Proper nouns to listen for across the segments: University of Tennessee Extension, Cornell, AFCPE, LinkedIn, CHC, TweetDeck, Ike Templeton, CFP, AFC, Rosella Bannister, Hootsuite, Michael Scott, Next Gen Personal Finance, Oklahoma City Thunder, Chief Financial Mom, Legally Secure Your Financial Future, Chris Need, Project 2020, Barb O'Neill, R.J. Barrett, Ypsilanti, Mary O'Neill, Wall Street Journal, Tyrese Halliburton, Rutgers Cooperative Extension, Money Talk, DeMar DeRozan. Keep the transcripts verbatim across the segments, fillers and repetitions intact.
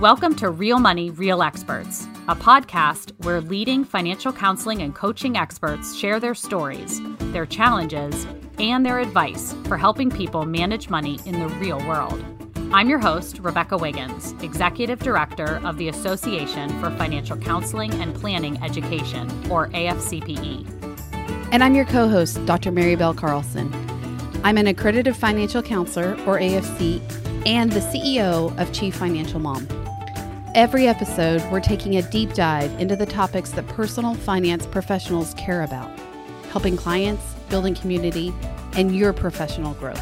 Welcome to Real Money, Real Experts, a podcast where leading financial counseling and coaching experts share their stories, their challenges, and their advice for helping people manage money in the real world. I'm your host, Rebecca Wiggins, Executive Director of the Association for Financial Counseling and Planning Education, or A F C P E. And I'm your co-host, Doctor Marybelle Carlson. I'm an accredited financial counselor, or A F C, and the C E O of Chief Financial Mom. Every episode, we're taking a deep dive into the topics that personal finance professionals care about, helping clients, building community, and your professional growth.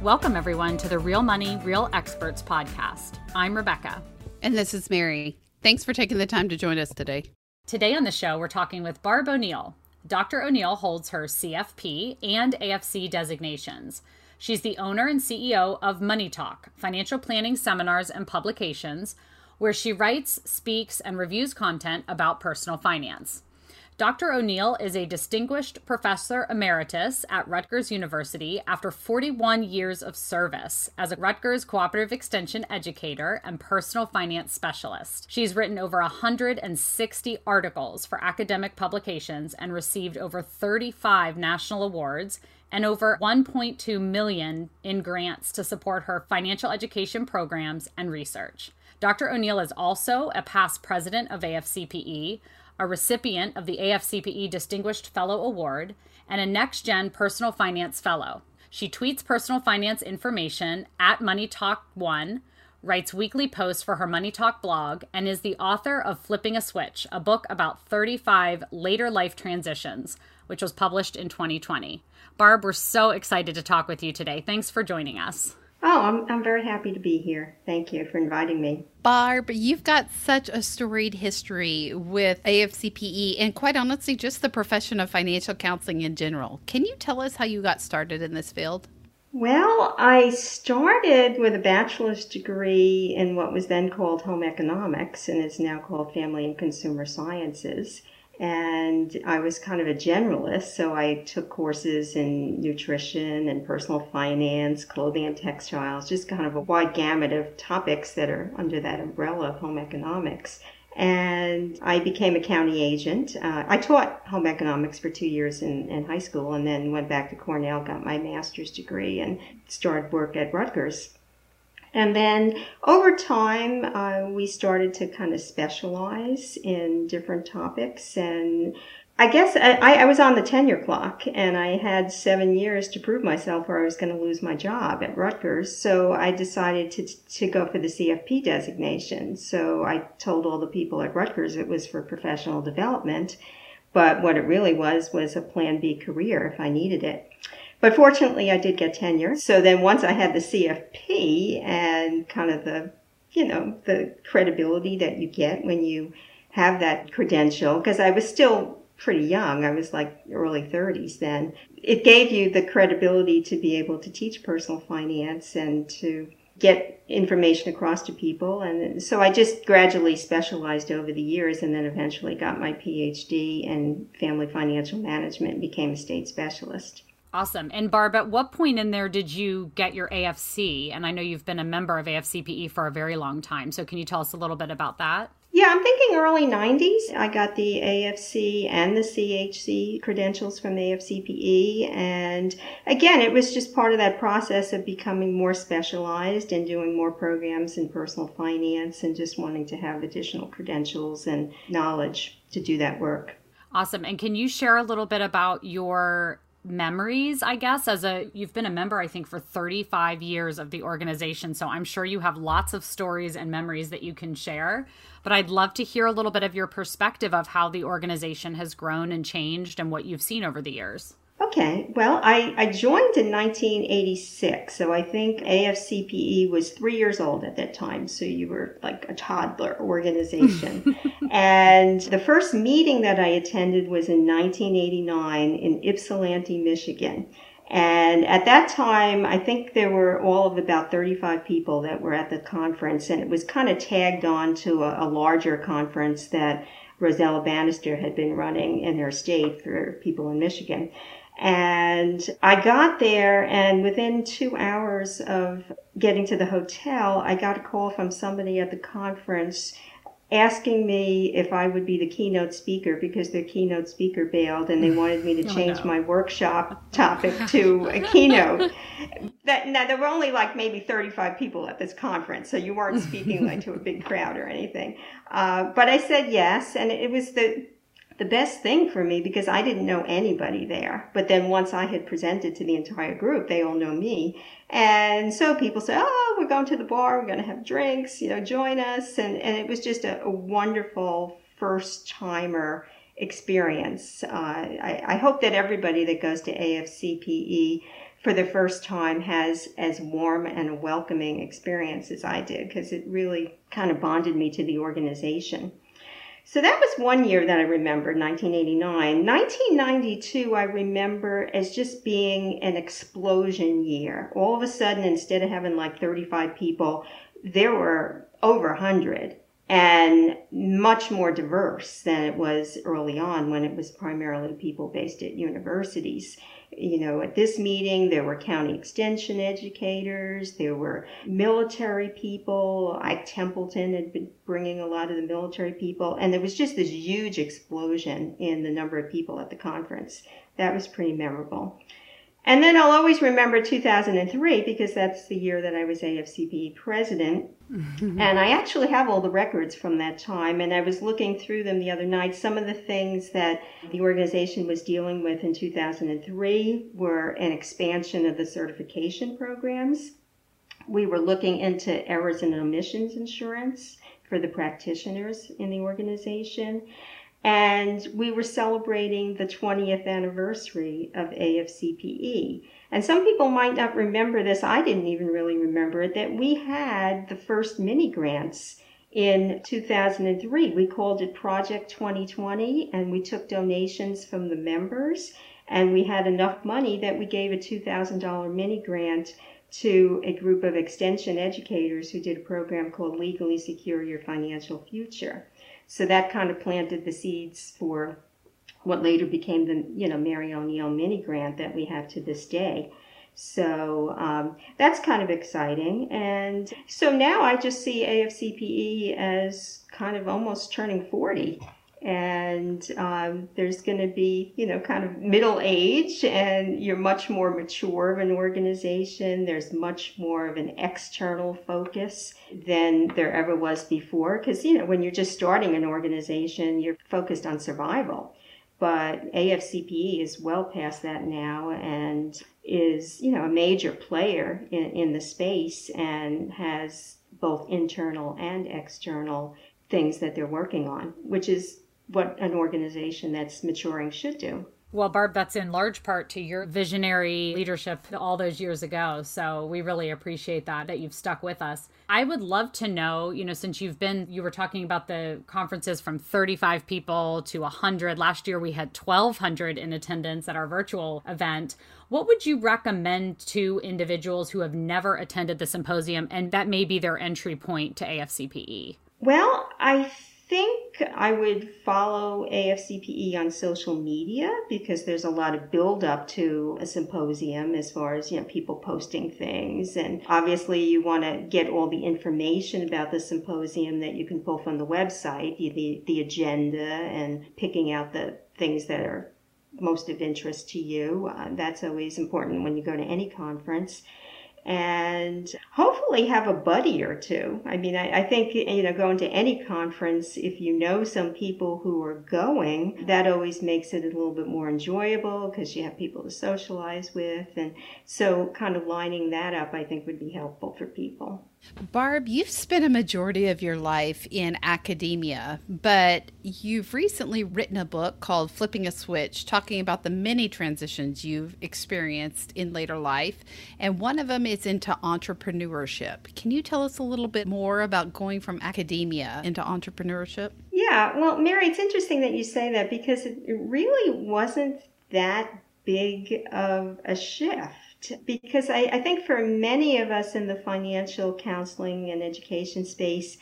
Welcome, everyone, to the Real Money, Real Experts podcast. I'm Rebecca. And this is Mary. Thanks for taking the time to join us today. Today on the show, we're talking with Barb O'Neill. Doctor O'Neill holds her C F P and A F C designations. She's the owner and C E O of Money Talk, financial planning seminars and publications, where she writes, speaks, and reviews content about personal finance. Doctor O'Neill is a distinguished professor emeritus at Rutgers University after forty-one years of service as a Rutgers Cooperative Extension educator and personal finance specialist. She's written over one hundred sixty articles for academic publications and received over thirty-five national awards and over one point two million dollars in grants to support her financial education programs and research. Doctor O'Neill is also a past president of A F C P E, a recipient of the A F C P E Distinguished Fellow Award, and a Next Gen Personal Finance Fellow. She tweets personal finance information at Money Talk One, writes weekly posts for her Money Talk blog, and is the author of Flipping a Switch, a book about thirty-five later life transitions, which was published in twenty twenty. Barb, we're so excited to talk with you today. Thanks for joining us. Oh, I'm, I'm very happy to be here. Thank you for inviting me. Barb, you've got such a storied history with A F C P E and, quite honestly, just the profession of financial counseling in general. Can you tell us how you got started in this field? Well, I started with a bachelor's degree in what was then called home economics and is now called family and consumer sciences. And I was kind of a generalist, so I took courses in nutrition and personal finance, clothing and textiles, just kind of a wide gamut of topics that are under that umbrella of home economics. And I became a county agent. Uh, I taught home economics for two years in, in high school and then went back to Cornell, got my master's degree, and started work at Rutgers. And then over time, uh, we started to kind of specialize in different topics. And I guess I, I was on the tenure clock and I had seven years to prove myself or I was going to lose my job at Rutgers. So I decided to, to go for the C F P designation. So I told all the people at Rutgers it was for professional development. But what it really was, was a plan B career if I needed it. But fortunately, I did get tenure. So then once I had the C F P and kind of the, you know, the credibility that you get when you have that credential, because I was still pretty young. I was like early thirties then. It gave you the credibility to be able to teach personal finance and to get information across to people. And so I just gradually specialized over the years and then eventually got my P H D in family financial management and became a state specialist. Awesome. And Barb, at what point in there did you get your A F C? And I know you've been a member of A F C P E for a very long time. So can you tell us a little bit about that? Yeah, I'm thinking early nineties. I got the A F C and the C H C credentials from A F C P E. And again, it was just part of that process of becoming more specialized and doing more programs in personal finance and just wanting to have additional credentials and knowledge to do that work. Awesome. And can you share a little bit about your memories, I guess, as a you've been a member, I think, for thirty-five years of the organization. So I'm sure you have lots of stories and memories that you can share. But I'd love to hear a little bit of your perspective of how the organization has grown and changed and what you've seen over the years. Okay. Well, I, I joined in nineteen eighty-six. So I think A F C P E was three years old at that time. So you were like a toddler organization. And the first meeting that I attended was in nineteen eighty-nine in Ypsilanti, Michigan. And at that time, I think there were all of about thirty-five people that were at the conference. And it was kind of tagged on to a, a larger conference that Rosella Bannister had been running in her state for people in Michigan. And I got there, and within two hours of getting to the hotel, I got a call from somebody at the conference asking me if I would be the keynote speaker because their keynote speaker bailed and they wanted me to change oh, no. my workshop topic to a keynote. That, now, there were only like maybe thirty-five people at this conference, so you weren't speaking like to a big crowd or anything. Uh, but I said yes, and it was the the best thing for me because I didn't know anybody there. But then once I had presented to the entire group, they all know me. And so people said, oh, we're going to the bar, we're going to have drinks, you know, join us. And, and it was just a, a wonderful first-timer experience. Uh, I, I hope that everybody that goes to A F C P E for the first time has as warm and welcoming experience as I did, because it really kind of bonded me to the organization. So that was one year that I remember, nineteen eighty-nine. nineteen ninety-two, I remember as just being an explosion year. All of a sudden, instead of having like thirty-five people, there were over one hundred and much more diverse than it was early on when it was primarily people based at universities. You know, at this meeting, there were county extension educators, there were military people. Ike Templeton had been bringing a lot of the military people. And there was just this huge explosion in the number of people at the conference. That was pretty memorable. And then I'll always remember two thousand three because that's the year that I was A F C P E president. And I actually have all the records from that time, and I was looking through them the other night. Some of the things that the organization was dealing with in two thousand three were an expansion of the certification programs. We were looking into errors and omissions insurance for the practitioners in the organization. And we were celebrating the twentieth anniversary of A F C P E. And some people might not remember this. I didn't even really remember it, that we had the first mini grants in two thousand three. We called it Project twenty twenty, and we took donations from the members, and we had enough money that we gave a two thousand dollars mini grant to a group of extension educators who did a program called Legally Secure Your Financial Future. So that kind of planted the seeds for what later became the, you know, Mary O'Neill mini grant that we have to this day. So um, that's kind of exciting. And so now I just see A F C P E as kind of almost turning forty. And um, there's going to be, you know, kind of middle age, and you're much more mature of an organization. There's much more of an external focus than there ever was before. Because, you know, when you're just starting an organization, you're focused on survival. But A F C P E is well past that now and is, you know, a major player in, in the space and has both internal and external things that they're working on, which is what an organization that's maturing should do. Well, Barb, that's in large part to your visionary leadership all those years ago. So we really appreciate that, that you've stuck with us. I would love to know, you know, since you've been, you were talking about the conferences from thirty-five people to one hundred. Last year, we had twelve hundred in attendance at our virtual event. What would you recommend to individuals who have never attended the symposium, and that may be their entry point to A F C P E? Well, I think I would follow A F C P E on social media because there's a lot of build up to a symposium as far as, you know, people posting things. And obviously you want to get all the information about the symposium that you can pull from the website, the, the agenda, and picking out the things that are most of interest to you. Uh, that's always important when you go to any conference. And hopefully have a buddy or two. I mean, I, I think, you know, going to any conference, if you know some people who are going, that always makes it a little bit more enjoyable because you have people to socialize with. And so kind of lining that up, I think, would be helpful for people. Barb, you've spent a majority of your life in academia, but you've recently written a book called Flipping a Switch, talking about the many transitions you've experienced in later life, and one of them is into entrepreneurship. Can you tell us a little bit more about going from academia into entrepreneurship? Yeah, well, Mary, it's interesting that you say that because it really wasn't that big of a shift. Because I, I think for many of us in the financial counseling and education space,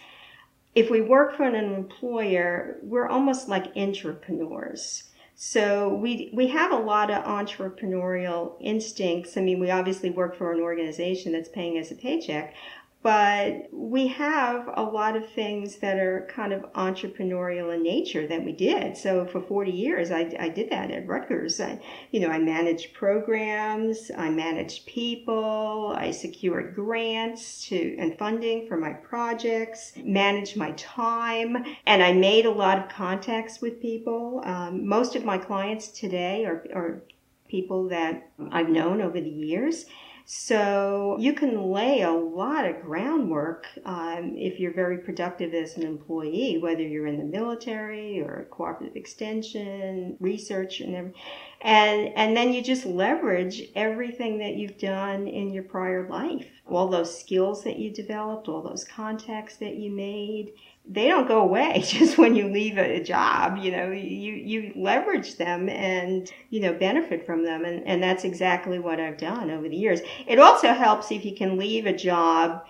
if we work for an employer, we're almost like intrapreneurs. So we we have a lot of entrepreneurial instincts. I mean, we obviously work for an organization that's paying us a paycheck, but we have a lot of things that are kind of entrepreneurial in nature that we did. So for forty years, I, I did that at Rutgers. I, you know, I managed programs, I managed people, I secured grants to and funding for my projects, managed my time, and I made a lot of contacts with people. Um, most of my clients today are, are people that I've known over the years. So you can lay a lot of groundwork um, if you're very productive as an employee, whether you're in the military or cooperative extension, research, and everything. And, and then you just leverage everything that you've done in your prior life. All those skills that you developed, all those contacts that you made, they don't go away just when you leave a job. You know, you, you leverage them and, you know, benefit from them. And, and that's exactly what I've done over the years. It also helps if you can leave a job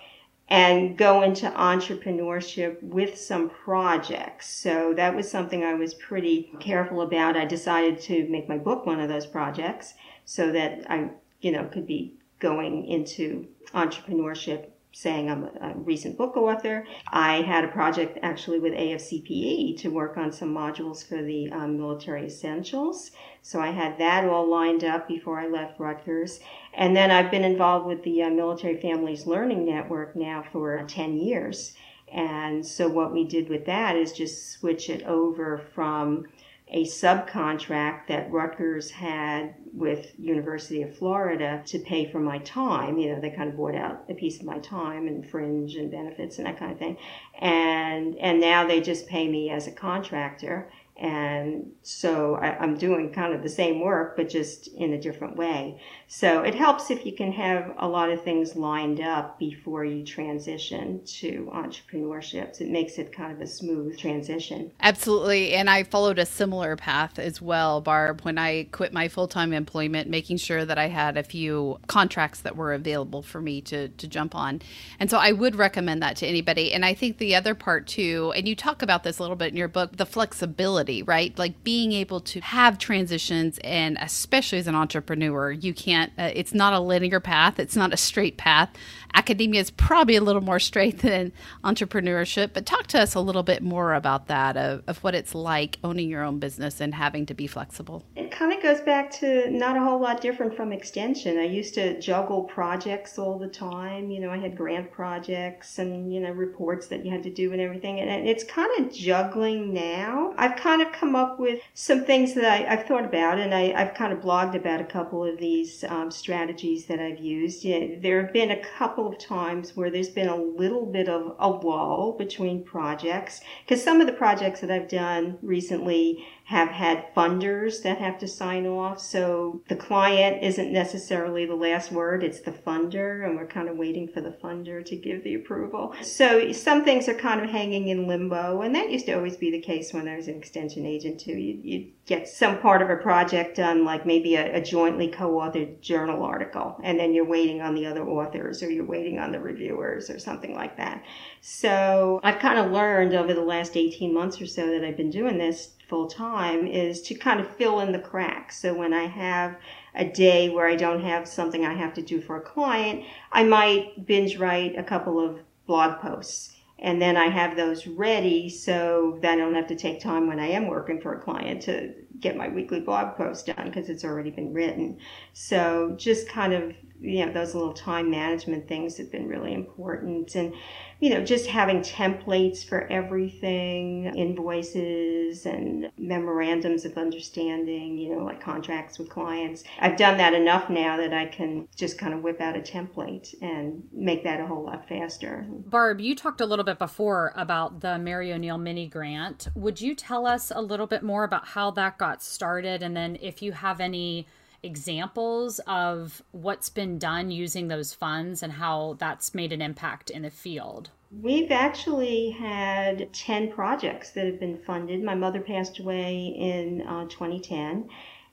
and go into entrepreneurship with some projects. So that was something I was pretty careful about. I decided to make my book one of those projects so that I, you know, could be going into entrepreneurship saying I'm a recent book author. I had a project actually with A F C P E to work on some modules for the um, military essentials. So I had that all lined up before I left Rutgers. And then I've been involved with the uh, Military Families Learning Network now for ten years. And so what we did with that is just switch it over from a subcontract that Rutgers had with University of Florida to pay for my time. You know, they kind of bought out a piece of my time and fringe and benefits and that kind of thing. And and now they just pay me as a contractor. And so I, I'm doing kind of the same work, but just in a different way. So it helps if you can have a lot of things lined up before you transition to entrepreneurship. It makes it kind of a smooth transition. Absolutely. And I followed a similar path as well, Barb, when I quit my full-time employment, making sure that I had a few contracts that were available for me to, to jump on. And so I would recommend that to anybody. And I think the other part too, and you talk about this a little bit in your book, the flexibility. Right? Like being able to have transitions, and especially as an entrepreneur, you can't, uh, it's not a linear path. It's not a straight path. Academia is probably a little more straight than entrepreneurship, but talk to us a little bit more about that, of, of what it's like owning your own business and having to be flexible. It kind of goes back to not a whole lot different from extension. I used to juggle projects all the time. You know, I had grant projects and, you know, reports that you had to do and everything. And it's kind of juggling now. I've kind I've come up with some things that I, I've thought about, and I, I've kind of blogged about a couple of these um, strategies that I've used. You know, there have been a couple of times where there's been a little bit of a lull between projects, because some of the projects that I've done recently have had funders that have to sign off. So the client isn't necessarily the last word, it's the funder, and we're kind of waiting for the funder to give the approval. So some things are kind of hanging in limbo, and that used to always be the case when I was an extension agent too. You'd, you'd get some part of a project done, like maybe a, a jointly co-authored journal article, and then you're waiting on the other authors, or you're waiting on the reviewers or something like that. So I've kind of learned over the last eighteen months or so that I've been doing this full time, is to kind of fill in the cracks. So when I have a day where I don't have something I have to do for a client, I might binge write a couple of blog posts, and then I have those ready so that I don't have to take time when I am working for a client to get my weekly blog post done, because it's already been written. So just kind of, you know, those little time management things have been really important. And, you know, just having templates for everything, invoices and memorandums of understanding, you know, like contracts with clients. I've done that enough now that I can just kind of whip out a template and make that a whole lot faster. Barb, you talked a little bit before about the Mary O'Neill mini grant. Would you tell us a little bit more about how that got started? And then if you have any examples of what's been done using those funds and how that's made an impact in the field? We've actually had ten projects that have been funded. My mother passed away in uh, twenty ten,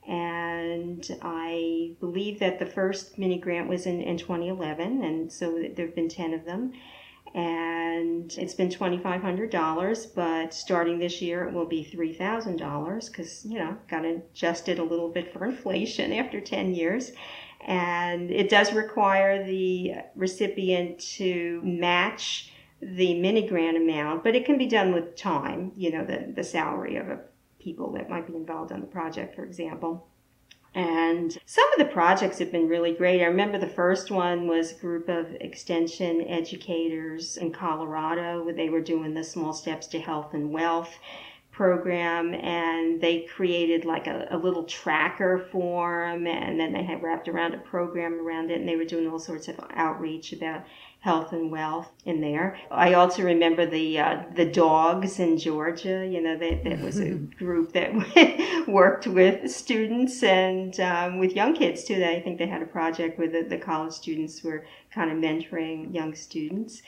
and I believe that the first mini grant was in, in twenty eleven, and so there have been ten of them. and it's been twenty-five hundred dollars, but starting this year it will be three thousand dollars because, you know, got to adjust it a little bit for inflation after ten years. And it does require the recipient to match the mini grant amount, but it can be done with time, you know, the, the salary of a people that might be involved on the project, for example. And some of the projects have been really great. I remember the first one was a group of extension educators in Colorado where they were doing the Small Steps to Health and Wealth program, and they created like a, a little tracker form, and then they had wrapped around a program around it, and they were doing all sorts of outreach about health and wealth in there. I also remember the uh, the dogs in Georgia. You know, that, that was a group that worked with students and um, with young kids too. I think they had a project where the, the college students were kind of mentoring young students.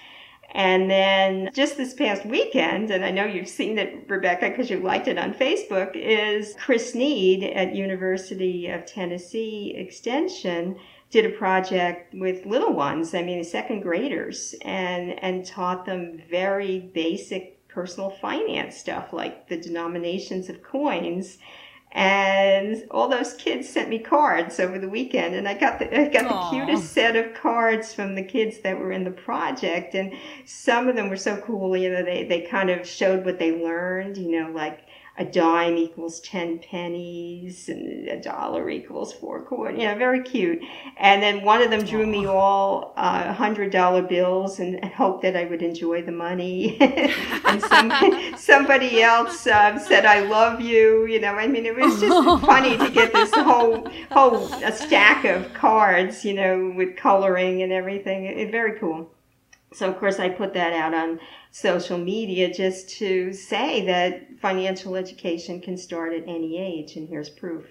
And then just this past weekend, and I know you've seen it, Rebecca, because you liked it on Facebook, is Chris Need at University of Tennessee Extension did a project with little ones, I mean, second graders, and, and taught them very basic personal finance stuff, like the denominations of coins. And all those kids sent me cards over the weekend, and I got the, I got Aww. the cutest set of cards from the kids that were in the project. And some of them were so cool, you know, they, they kind of showed what they learned, you know, like a dime equals ten pennies and a dollar equals four quarters, you know, very cute. And then one of them drew Aww. me all uh, one hundred dollar bills and hoped that I would enjoy the money. And some, somebody else uh, said, I love you. You know, I mean, it was just funny to get this whole, whole a stack of cards, you know, with coloring and everything. It, it, very cool. So, of course, I put that out on social media just to say that financial education can start at any age, and here's proof.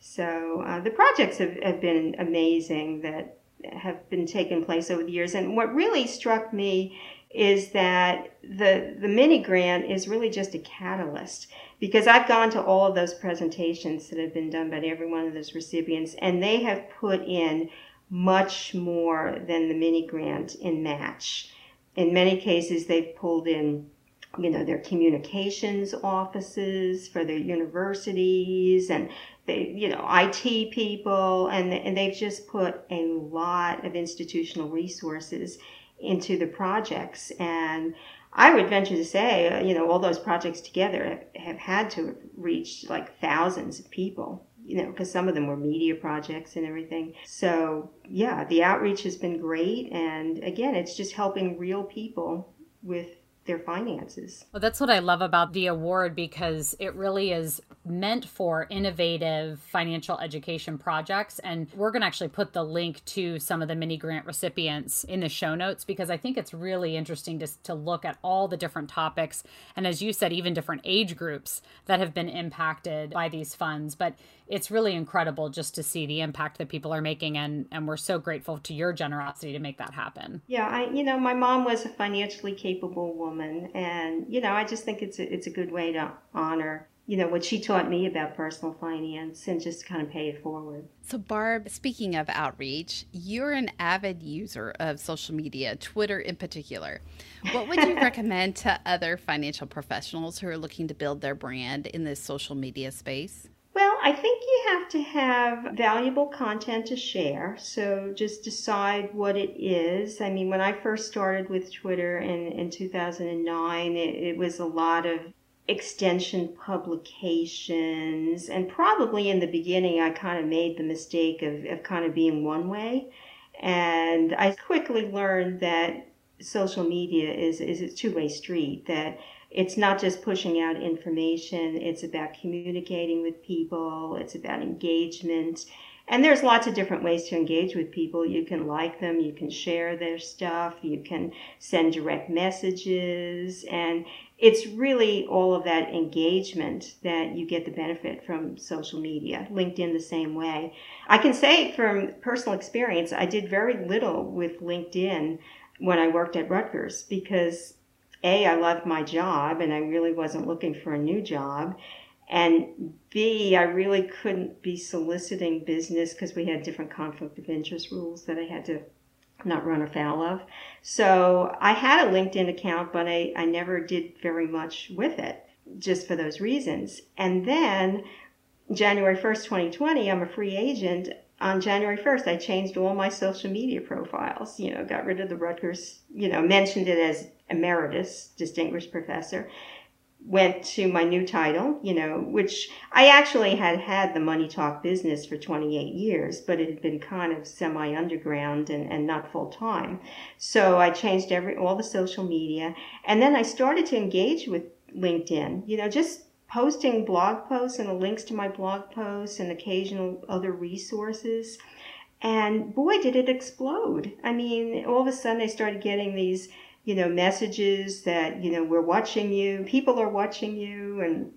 So uh, the projects have, have been amazing that have been taking place over the years. And what really struck me is that the the mini grant is really just a catalyst, because I've gone to all of those presentations that have been done by every one of those recipients, and they have put in much more than the mini grant in match. In many cases, they've pulled in, you know, their communications offices for their universities, and they, you know, I T people, and and they've just put a lot of institutional resources into the projects. And I would venture to say, you know, all those projects together have, have had to have reached like thousands of people, you know, because some of them were media projects and everything. So, yeah, the outreach has been great. And again, it's just helping real people with their finances. Well, that's what I love about the award, because it really is meant for innovative financial education projects. And we're going to actually put the link to some of the mini grant recipients in the show notes, because I think it's really interesting to, to look at all the different topics. And as you said, even different age groups that have been impacted by these funds. But it's really incredible just to see the impact that people are making. And, and we're so grateful to your generosity to make that happen. Yeah, I, you know, my mom was a financially capable woman. And, you know, I just think it's a, it's a good way to honor, you know, what she taught me about personal finance and just kind of pay it forward. So Barb, speaking of outreach, you're an avid user of social media, Twitter in particular. What would you recommend to other financial professionals who are looking to build their brand in this social media space? Well, I think you have to have valuable content to share. So just decide what it is. I mean, when I first started with Twitter in, in two thousand nine, it, it was a lot of extension publications, and probably in the beginning I kind of made the mistake of, of kind of being one way, and I quickly learned that social media is is a two-way street, that it's not just pushing out information, it's about communicating with people, it's about engagement. And there's lots of different ways to engage with people. You can like them, you can share their stuff, you can send direct messages, and it's really all of that engagement that you get the benefit from social media. LinkedIn the same way. I can say from personal experience, I did very little with LinkedIn when I worked at Rutgers, because A, I loved my job and I really wasn't looking for a new job. And B, I really couldn't be soliciting business because we had different conflict of interest rules that I had to not run afoul of. So I had a LinkedIn account, but I, I never did very much with it, just for those reasons. And then January first, twenty twenty, I'm a free agent. On January first, I changed all my social media profiles, you know, got rid of the Rutgers, you know, mentioned it as emeritus, distinguished professor, went to my new title, you know, which I actually had had the Money Talk business for twenty-eight years, but it had been kind of semi-underground and, and not full-time. So I changed every all the social media. And then I started to engage with LinkedIn, you know, just posting blog posts and the links to my blog posts and occasional other resources. And boy, did it explode. I mean, all of a sudden I started getting these, you know, messages that, you know, we're watching you, people are watching you, and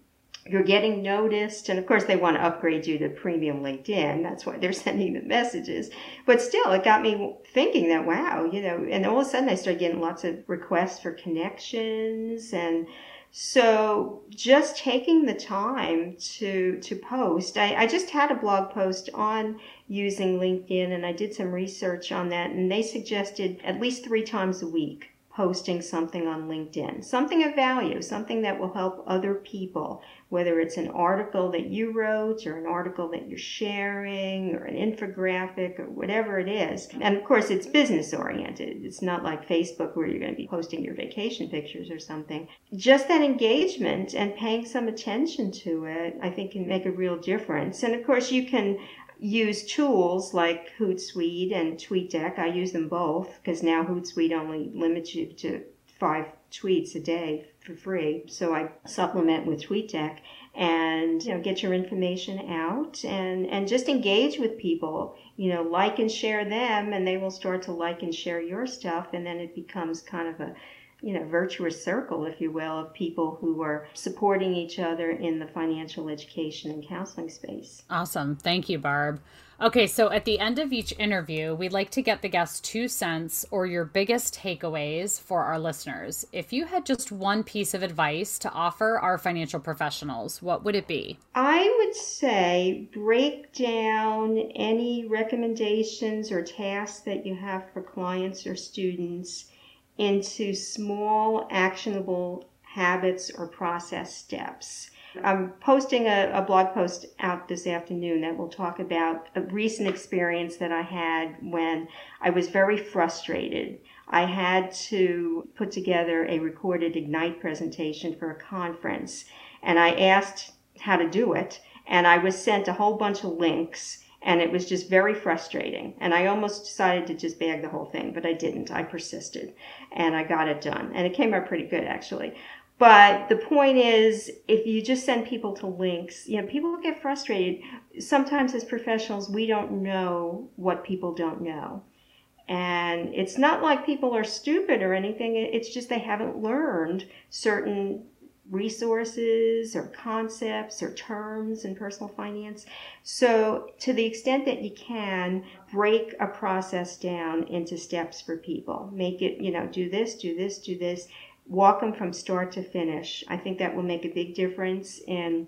you're getting noticed. And of course they want to upgrade you to premium LinkedIn. That's why they're sending the messages. But still, it got me thinking that, wow, you know, and all of a sudden I started getting lots of requests for connections. And so just taking the time to to post, I, I just had a blog post on using LinkedIn, and I did some research on that, and they suggested at least three times a week posting something on LinkedIn, something of value, something that will help other people, whether it's an article that you wrote or an article that you're sharing or an infographic or whatever it is. And of course, it's business oriented. It's not like Facebook where you're going to be posting your vacation pictures or something. Just that engagement and paying some attention to it, I think, can make a real difference. And of course, you can use tools like Hootsuite and TweetDeck. I use them both because now Hootsuite only limits you to five tweets a day for free. So I supplement with TweetDeck and, you know, get your information out and, and just engage with people, you know, like and share them, and they will start to like and share your stuff. And then it becomes kind of a, you know, virtuous circle, if you will, of people who are supporting each other in the financial education and counseling space. Awesome. Thank you, Barb. Okay, so at the end of each interview, we'd like to get the guests' two cents or your biggest takeaways for our listeners. If you had just one piece of advice to offer our financial professionals, what would it be? I would say break down any recommendations or tasks that you have for clients or students into small, actionable habits or process steps. I'm posting a, a blog post out this afternoon that will talk about a recent experience that I had when I was very frustrated. I had to put together a recorded Ignite presentation for a conference, and I asked how to do it, and I was sent a whole bunch of links. And it was just very frustrating. And I almost decided to just bag the whole thing, but I didn't. I persisted and I got it done. And it came out pretty good, actually. But the point is, if you just send people to links, you know, people get frustrated. Sometimes as professionals, we don't know what people don't know. And it's not like people are stupid or anything. It's just they haven't learned certain resources or concepts or terms in personal finance. So to the extent that you can, break a process down into steps for people. Make it, you know, do this, do this, do this. Walk them from start to finish. I think that will make a big difference in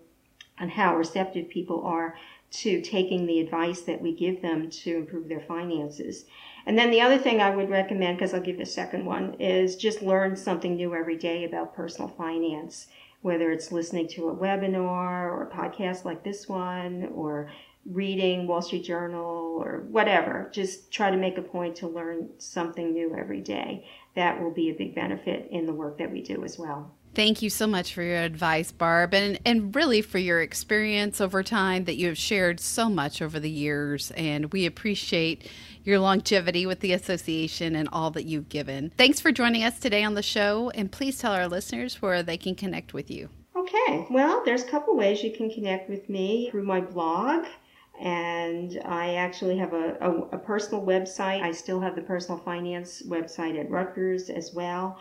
on how receptive people are to taking the advice that we give them to improve their finances. And then the other thing I would recommend, because I'll give the second one, is just learn something new every day about personal finance, whether it's listening to a webinar or a podcast like this one, or reading Wall Street Journal or whatever. Just try to make a point to learn something new every day. That will be a big benefit in the work that we do as well. Thank you so much for your advice, Barb, and, and really for your experience over time that you have shared so much over the years. And we appreciate your longevity with the association and all that you've given. Thanks for joining us today on the show. And please tell our listeners where they can connect with you. Okay. Well, there's a couple ways you can connect with me through my blog. And I actually have a, a, a personal website. I still have the personal finance website at Rutgers as well.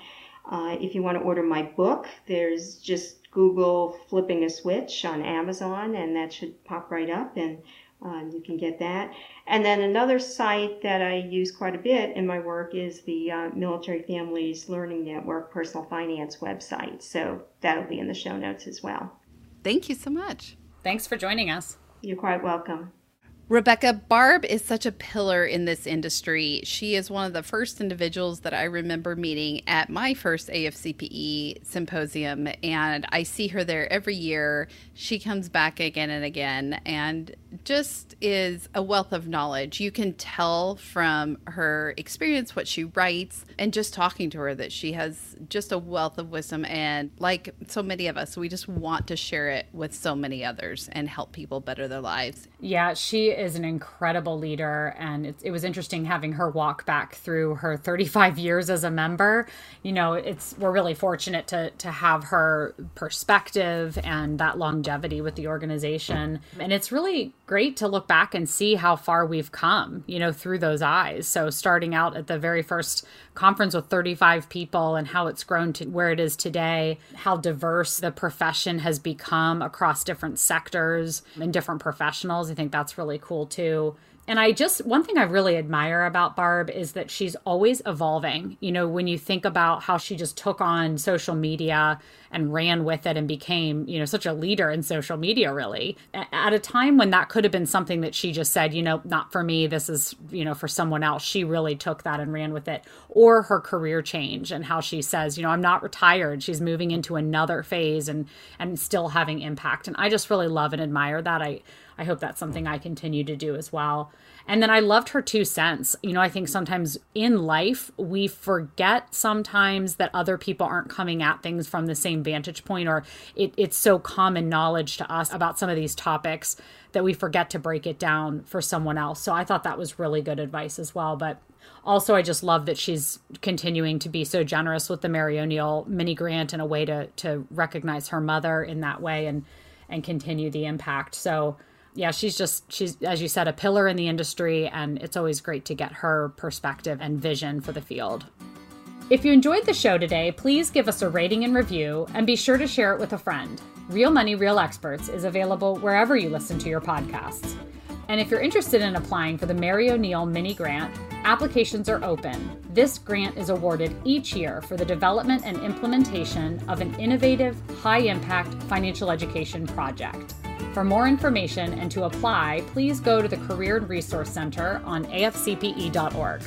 Uh, if you want to order my book, there's just Google Flipping a Switch on Amazon, and that should pop right up, and uh, you can get that. And then another site that I use quite a bit in my work is the uh, Military Families Learning Network personal finance website. So that'll be in the show notes as well. Thank you so much. Thanks for joining us. You're quite welcome. Rebecca, Barb is such a pillar in this industry. She is one of the first individuals that I remember meeting at my first A F C P E symposium, and I see her there every year. She comes back again and again and just is a wealth of knowledge. You can tell from her experience, what she writes, and just talking to her that she has just a wealth of wisdom. And like so many of us, we just want to share it with so many others and help people better their lives. Yeah, she is an incredible leader, and it, it was interesting having her walk back through her thirty-five years as a member. You know, it's we're really fortunate to to have her perspective and that longevity with the organization, and it's really great to look back and see how far we've come, you know, through those eyes. So starting out at the very first conference with thirty-five people and how it's grown to where it is today, how diverse the profession has become across different sectors and different professionals. I think that's really cool too. And I just, one thing I really admire about Barb is that she's always evolving. You know, when you think about how she just took on social media and ran with it and became, you know, such a leader in social media, really, at a time when that could have been something that she just said, you know, not for me, this is, you know, for someone else. She really took that and ran with it. Or her career change and how she says, you know, I'm not retired. She's moving into another phase and and still having impact. And I just really love and admire that. I I hope that's something I continue to do as well. And then I loved her two cents. You know, I think sometimes in life, we forget sometimes that other people aren't coming at things from the same vantage point, or it, it's so common knowledge to us about some of these topics that we forget to break it down for someone else. So I thought that was really good advice as well. But also, I just love that she's continuing to be so generous with the Mary O'Neill mini grant in a way to to recognize her mother in that way and and continue the impact. So yeah, she's just, she's, as you said, a pillar in the industry, and it's always great to get her perspective and vision for the field. If you enjoyed the show today, please give us a rating and review, and be sure to share it with a friend. Real Money, Real Experts is available wherever you listen to your podcasts. And if you're interested in applying for the Mary O'Neill mini grant, applications are open. This grant is awarded each year for the development and implementation of an innovative, high-impact financial education project. For more information and to apply, please go to the Career and Resource Center on A F C P E dot org.